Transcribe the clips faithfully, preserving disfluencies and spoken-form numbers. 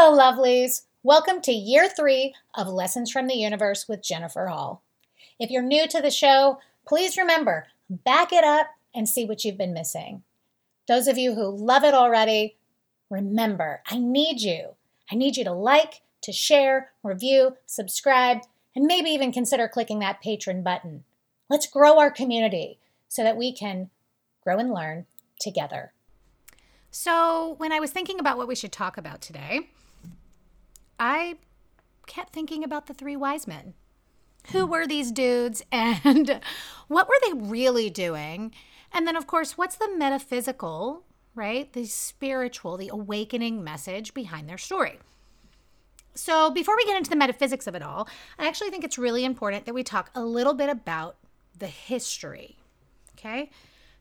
Hello, lovelies. Welcome to year three of Lessons from the Universe with Jennifer Hall. If you're new to the show, please remember, back it up and see what you've been missing. Those of you who love it already, remember, I need you. I need you to like, to share, review, subscribe, and maybe even consider clicking that patron button. Let's grow our community so that we can grow and learn together. So when I was thinking about what we should talk about today, I kept thinking about the three wise men. Who were these dudes and what were they really doing? And then, of course, what's the metaphysical, right, the spiritual, the awakening message behind their story? So before we get into the metaphysics of it all, I actually think it's really important that we talk a little bit about the history, okay?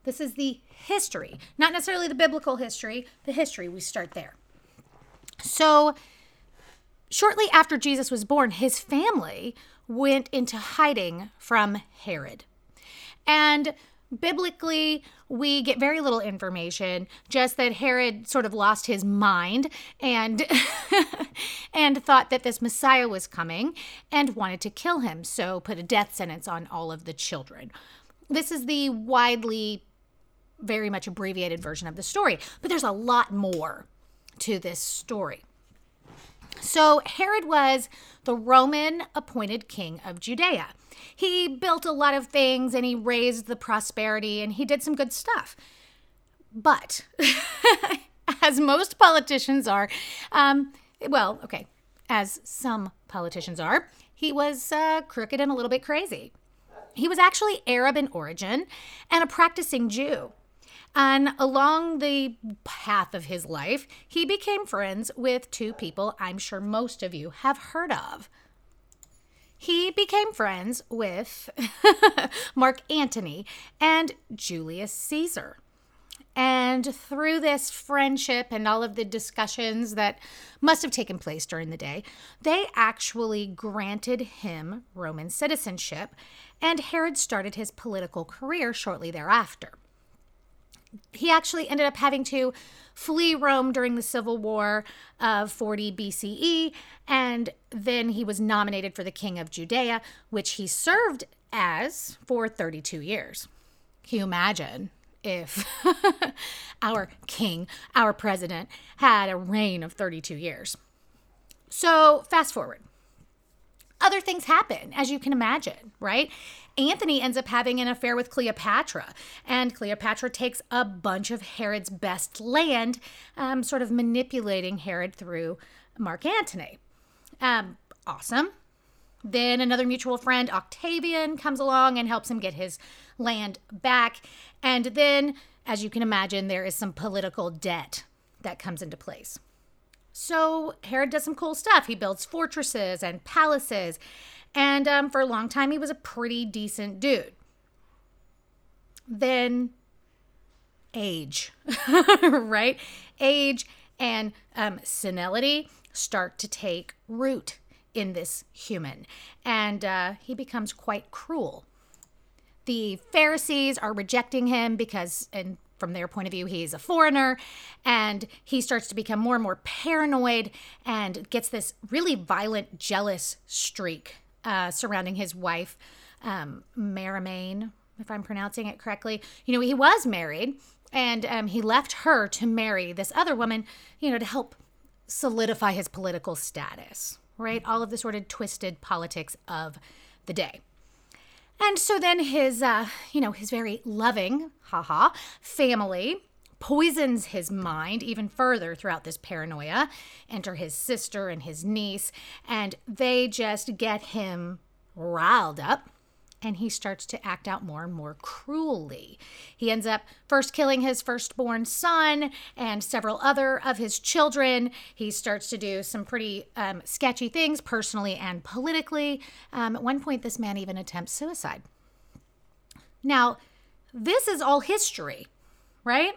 This is the history, not necessarily the biblical history, the history. We start there. So shortly after Jesus was born, his family went into hiding from Herod. And biblically, we get very little information, just that Herod sort of lost his mind and, and thought that this Messiah was coming and wanted to kill him, so put a death sentence on all of the children. This is the widely very much abbreviated version of the story, but there's a lot more to this story. So Herod was the Roman appointed king of Judea. He built a lot of things and he raised the prosperity and he did some good stuff. But as most politicians are, um, well, okay, as some politicians are, he was uh, crooked and a little bit crazy. He was actually Arab in origin and a practicing Jew. And along the path of his life, he became friends with two people I'm sure most of you have heard of. He became friends with Mark Antony and Julius Caesar. And through this friendship and all of the discussions that must have taken place during the day, they actually granted him Roman citizenship, and Herod started his political career shortly thereafter. He actually ended up having to flee Rome during the Civil War of forty B C E, and then he was nominated for the king of Judea, which he served as for thirty-two years. Can you imagine if our king, our president, had a reign of thirty-two years? So fast forward. Other things happen, as you can imagine, right? Antony ends up having an affair with Cleopatra, and Cleopatra takes a bunch of Herod's best land, um, sort of manipulating Herod through Mark Antony. Um, awesome. Then another mutual friend, Octavian, comes along and helps him get his land back. And then, as you can imagine, there is some political debt that comes into place. So Herod does some cool stuff. He builds fortresses and palaces. And um, for a long time, he was a pretty decent dude. Then age, right? Age and um, senility start to take root in this human, and uh, he becomes quite cruel. The Pharisees are rejecting him because, and from their point of view, he's a foreigner, and he starts to become more and more paranoid and gets this really violent, jealous streak uh, surrounding his wife, um, Maramaine, if I'm pronouncing it correctly. You know, he was married, and um, he left her to marry this other woman, you know, to help solidify his political status. Right? All of the sort of twisted politics of the day. And so then his, uh, you know, his very loving, haha, family poisons his mind even further throughout this paranoia. Enter his sister and his niece, and they just get him riled up, and he starts to act out more and more cruelly. He ends up first killing his firstborn son and several other of his children. He starts to do some pretty um, sketchy things personally and politically. Um, at one point, this man even attempts suicide. Now, this is all history, right?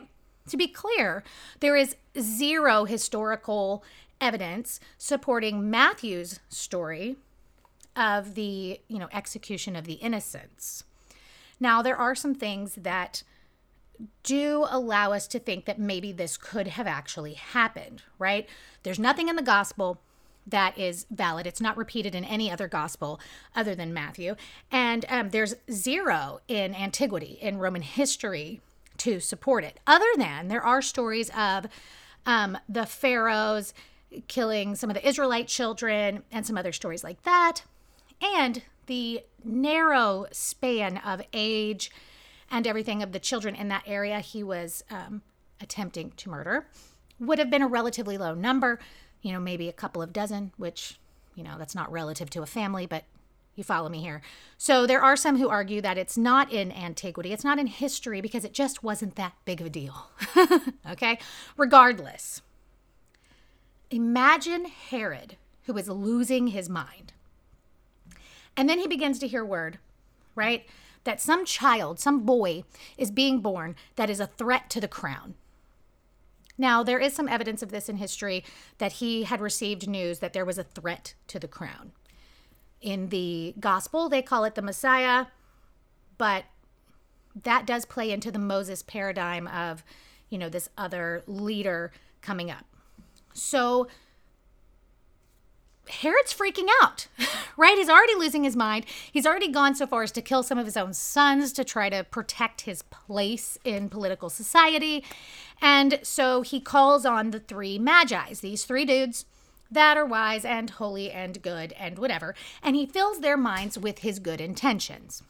To be clear, there is zero historical evidence supporting Matthew's story of the, you know, execution of the innocents. Now, there are some things that do allow us to think that maybe this could have actually happened, right? There's nothing in the gospel that is valid. It's not repeated in any other gospel other than Matthew. And um, there's zero in antiquity, in Roman history, to support it. Other than there are stories of um, the pharaohs killing some of the Israelite children and some other stories like that. And the narrow span of age and everything of the children in that area he was um, attempting to murder would have been a relatively low number, you know, maybe a couple of dozen, which, you know, that's not relative to a family, but you follow me here. So there are some who argue that it's not in antiquity, it's not in history, because it just wasn't that big of a deal, okay? Regardless, imagine Herod, who is losing his mind. And then he begins to hear word, right? That some child, some boy, is being born that is a threat to the crown. Now, there is some evidence of this in history that he had received news that there was a threat to the crown. In the gospel, they call it the Messiah, but that does play into the Moses paradigm of, you know, this other leader coming up. So Herod's freaking out, right? He's already losing his mind. He's already gone so far as to kill some of his own sons to try to protect his place in political society. And so he calls on the three Magi's, these three dudes that are wise and holy and good and whatever. And he fills their minds with his good intentions.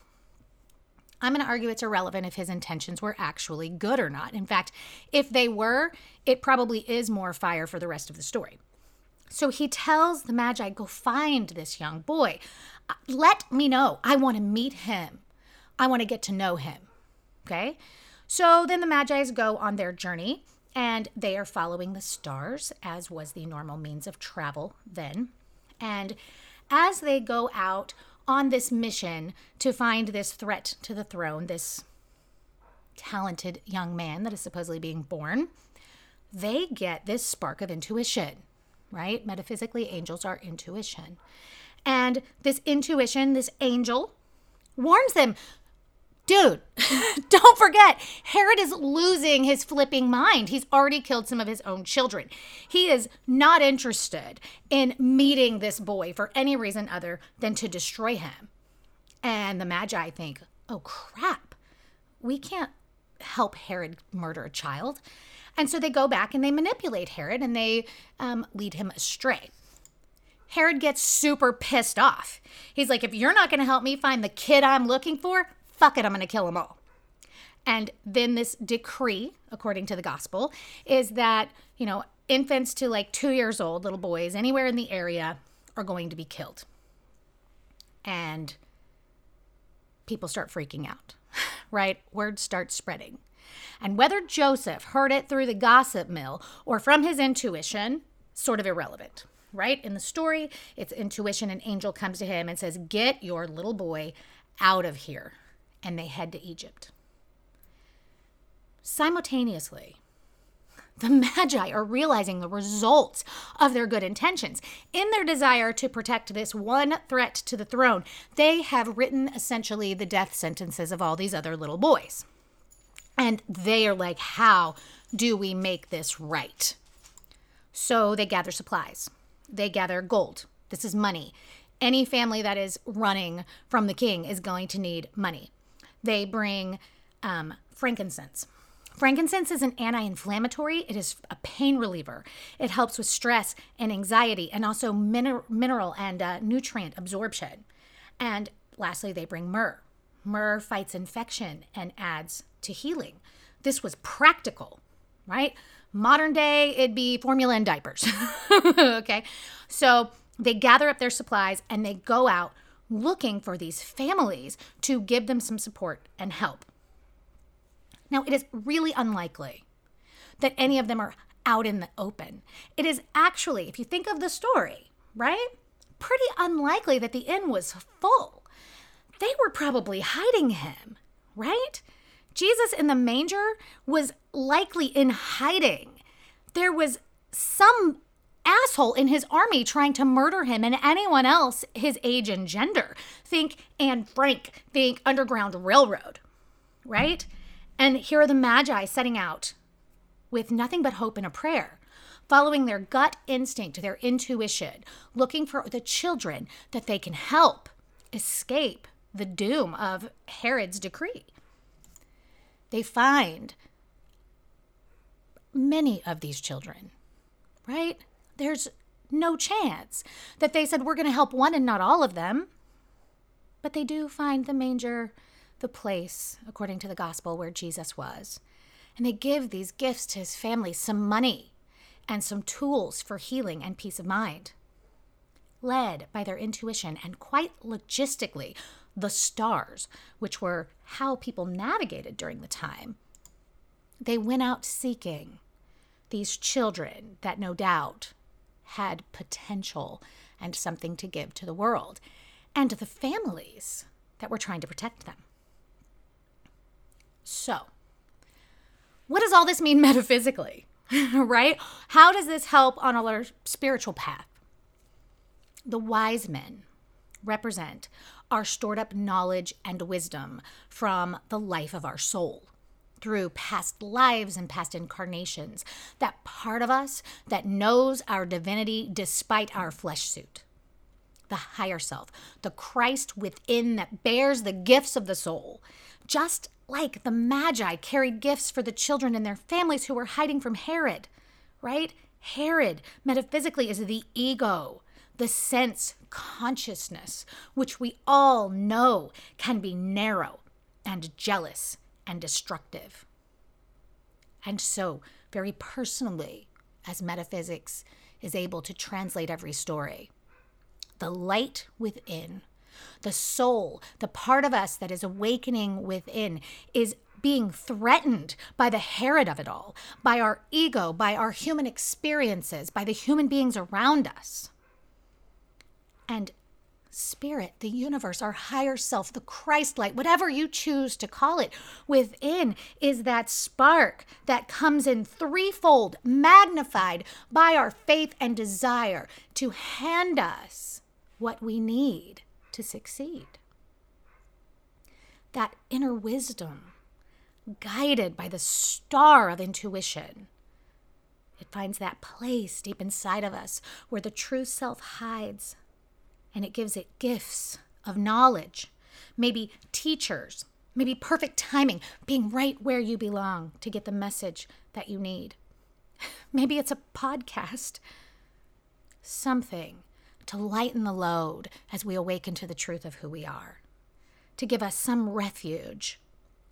I'm going to argue it's irrelevant if his intentions were actually good or not. In fact, if they were, it probably is more fire for the rest of the story. So he tells the Magi, go find this young boy. Let me know. I want to meet him. I want to get to know him. Okay? So then the Magi's go on their journey, and they are following the stars, as was the normal means of travel then. And as they go out on this mission to find this threat to the throne, this talented young man that is supposedly being born, they get this spark of intuition. Right? Metaphysically, angels are intuition. And this intuition, this angel, warns them, dude, don't forget, Herod is losing his flipping mind. He's already killed some of his own children. He is not interested in meeting this boy for any reason other than to destroy him. And the Magi think, oh, crap, we can't help Herod murder a child. And so they go back and they manipulate Herod and they um, lead him astray. Herod gets super pissed off. He's like, if you're not going to help me find the kid I'm looking for, fuck it, I'm going to kill them all. And then this decree, according to the gospel, is that, you know, infants to like two years old, little boys, anywhere in the area are going to be killed. And people start freaking out, right? Word starts spreading. And whether Joseph heard it through the gossip mill or from his intuition, sort of irrelevant, right? In the story, it's intuition. An angel comes to him and says, get your little boy out of here. And they head to Egypt. Simultaneously, the Magi are realizing the results of their good intentions. In their desire to protect this one threat to the throne, they have written essentially the death sentences of all these other little boys. And they are like, how do we make this right? So they gather supplies. They gather gold. This is money. Any family that is running from the king is going to need money. They bring um, frankincense. Frankincense is an anti-inflammatory. It is a pain reliever. It helps with stress and anxiety and also min- mineral and uh, nutrient absorption. And lastly, they bring myrrh. Myrrh fights infection and adds to healing. This was practical, right? Modern day, it'd be formula and diapers, okay? So they gather up their supplies and they go out looking for these families to give them some support and help. Now, it is really unlikely that any of them are out in the open. It is actually, if you think of the story, right? Pretty unlikely that the inn was full. They were probably hiding him, right? Jesus in the manger was likely in hiding. There was some asshole in his army trying to murder him and anyone else his age and gender. Think Anne Frank, think Underground Railroad, right? And here are the Magi setting out with nothing but hope and a prayer, following their gut instinct, their intuition, looking for the children that they can help escape the doom of Herod's decree. They find many of these children, right? There's no chance that they said, we're going to help one and not all of them. But they do find the manger, the place, according to the gospel, where Jesus was. And they give these gifts to his family, some money and some tools for healing and peace of mind. Led by their intuition and quite logistically, the stars, which were how people navigated during the time, they went out seeking these children that no doubt had potential and something to give to the world and to the families that were trying to protect them. So, what does all this mean metaphysically, right? How does this help on our spiritual path? The wise men represent our stored up knowledge and wisdom from the life of our soul through past lives and past incarnations, that part of us that knows our divinity despite our flesh suit, the higher self, the Christ within that bears the gifts of the soul, just like the Magi carried gifts for the children and their families who were hiding from Herod, right? Herod, metaphysically, is the ego, the sense consciousness, which we all know can be narrow and jealous and destructive. And so, very personally, as metaphysics is able to translate every story, the light within, the soul, the part of us that is awakening within, is being threatened by the Herod of it all, by our ego, by our human experiences, by the human beings around us. And Spirit, the universe, our higher self, the Christ light, whatever you choose to call it, within is that spark that comes in threefold, magnified by our faith and desire to hand us what we need to succeed. That inner wisdom, guided by the star of intuition, it finds that place deep inside of us where the true self hides. And it gives it gifts of knowledge, maybe teachers, maybe perfect timing, being right where you belong to get the message that you need. Maybe it's a podcast, something to lighten the load as we awaken to the truth of who we are, to give us some refuge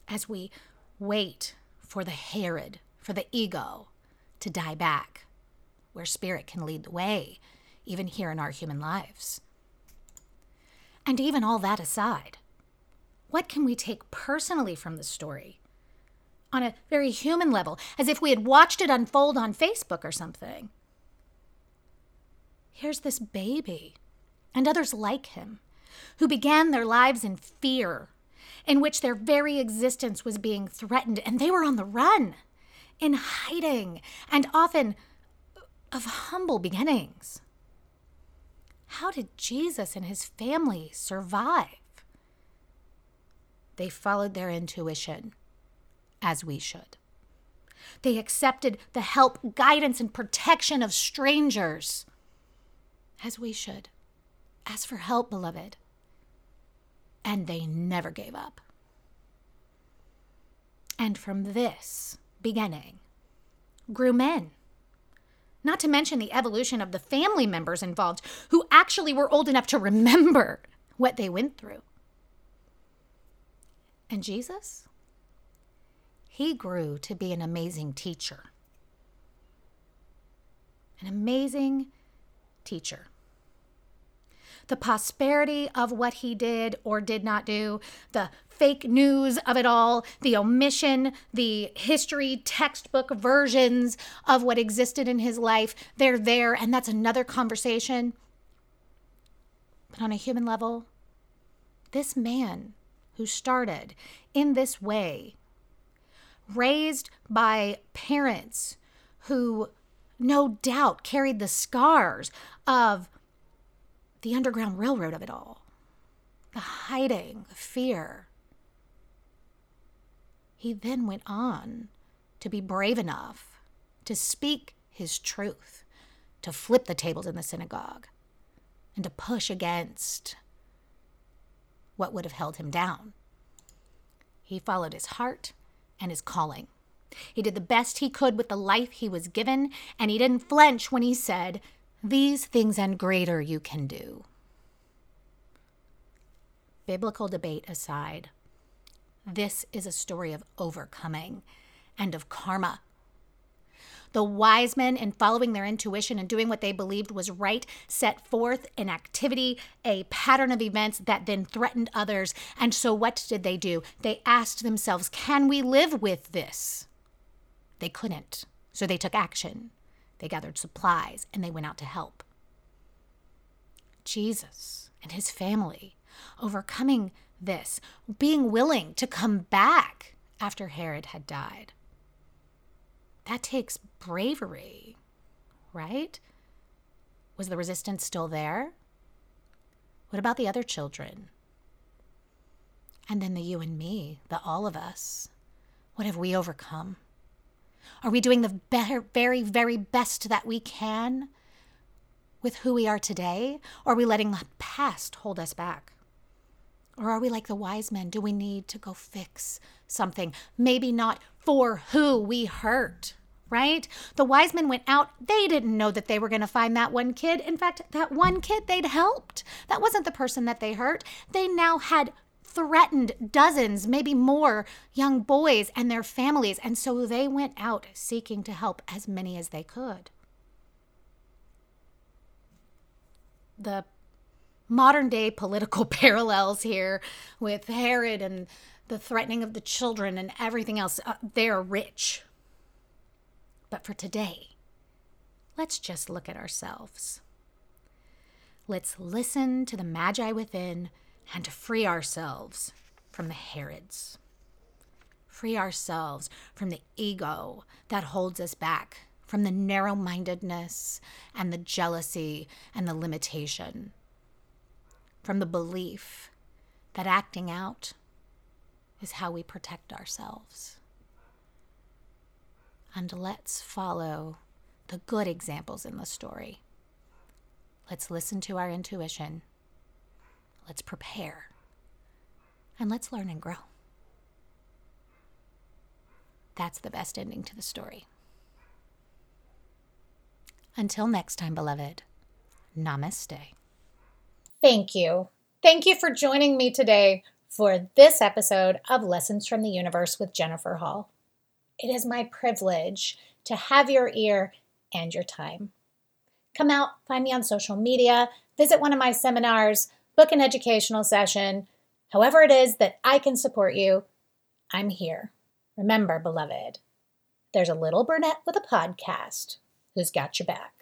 as we wait for the Herod, for the ego to die back, where Spirit can lead the way, even here in our human lives. And even all that aside, what can we take personally from the story on a very human level, as if we had watched it unfold on Facebook or something? Here's this baby and others like him who began their lives in fear, in which their very existence was being threatened, and they were on the run, in hiding, and often of humble beginnings. How did Jesus and his family survive? They followed their intuition, as we should. They accepted the help, guidance, and protection of strangers, as we should. Ask for help, beloved. And they never gave up. And from this beginning grew men. Not to mention the evolution of the family members involved who actually were old enough to remember what they went through. And Jesus, he grew to be an amazing teacher. An amazing teacher. The prosperity of what he did or did not do, the fake news of it all, the omission, the history textbook versions of what existed in his life, they're there, and that's another conversation. But on a human level, this man who started in this way, raised by parents who no doubt carried the scars of the Underground Railroad of it all, the hiding, the fear. he then went on to be brave enough to speak his truth, to flip the tables in the synagogue, and to push against what would have held him down. He followed his heart and his calling. He did the best he could with the life he was given, and he didn't flinch when he said, "These things and greater you can do." Biblical debate aside, this is a story of overcoming and of karma. The wise men, in following their intuition and doing what they believed was right, set forth in activity a pattern of events that then threatened others. And so what did they do? They asked themselves, can we live with this? They couldn't, so they took action. They gathered supplies and they went out to help. Jesus and his family overcoming this, being willing to come back after Herod had died. That takes bravery, right? Was the resistance still there? What about the other children? And then the you and me, the all of us. What have we overcome? Are we doing the better, very, very best that we can with who we are today? Or are we letting the past hold us back? Or are we like the wise men? Do we need to go fix something? Maybe not for who we hurt, right? The wise men went out. They didn't know that they were going to find that one kid. In fact, that one kid they'd helped, that wasn't the person that they hurt. They now had threatened dozens, maybe more, young boys and their families. And so they went out seeking to help as many as they could. The modern day political parallels here with Herod and the threatening of the children and everything else, uh, they're rich. But for today, let's just look at ourselves. Let's listen to the Magi within and to free ourselves from the Herods. Free ourselves from the ego that holds us back, from the narrow-mindedness and the jealousy and the limitation, from the belief that acting out is how we protect ourselves. And let's follow the good examples in the story. Let's listen to our intuition. Let's prepare. And let's learn and grow. That's the best ending to the story. Until next time, beloved, namaste. Thank you. Thank you for joining me today for this episode of Lessons from the Universe with Jennifer Hall. It is my privilege to have your ear and your time. Come out, find me on social media, visit one of my seminars, book an educational session. However it is that I can support you, I'm here. Remember, beloved, there's a little brunette with a podcast who's got your back.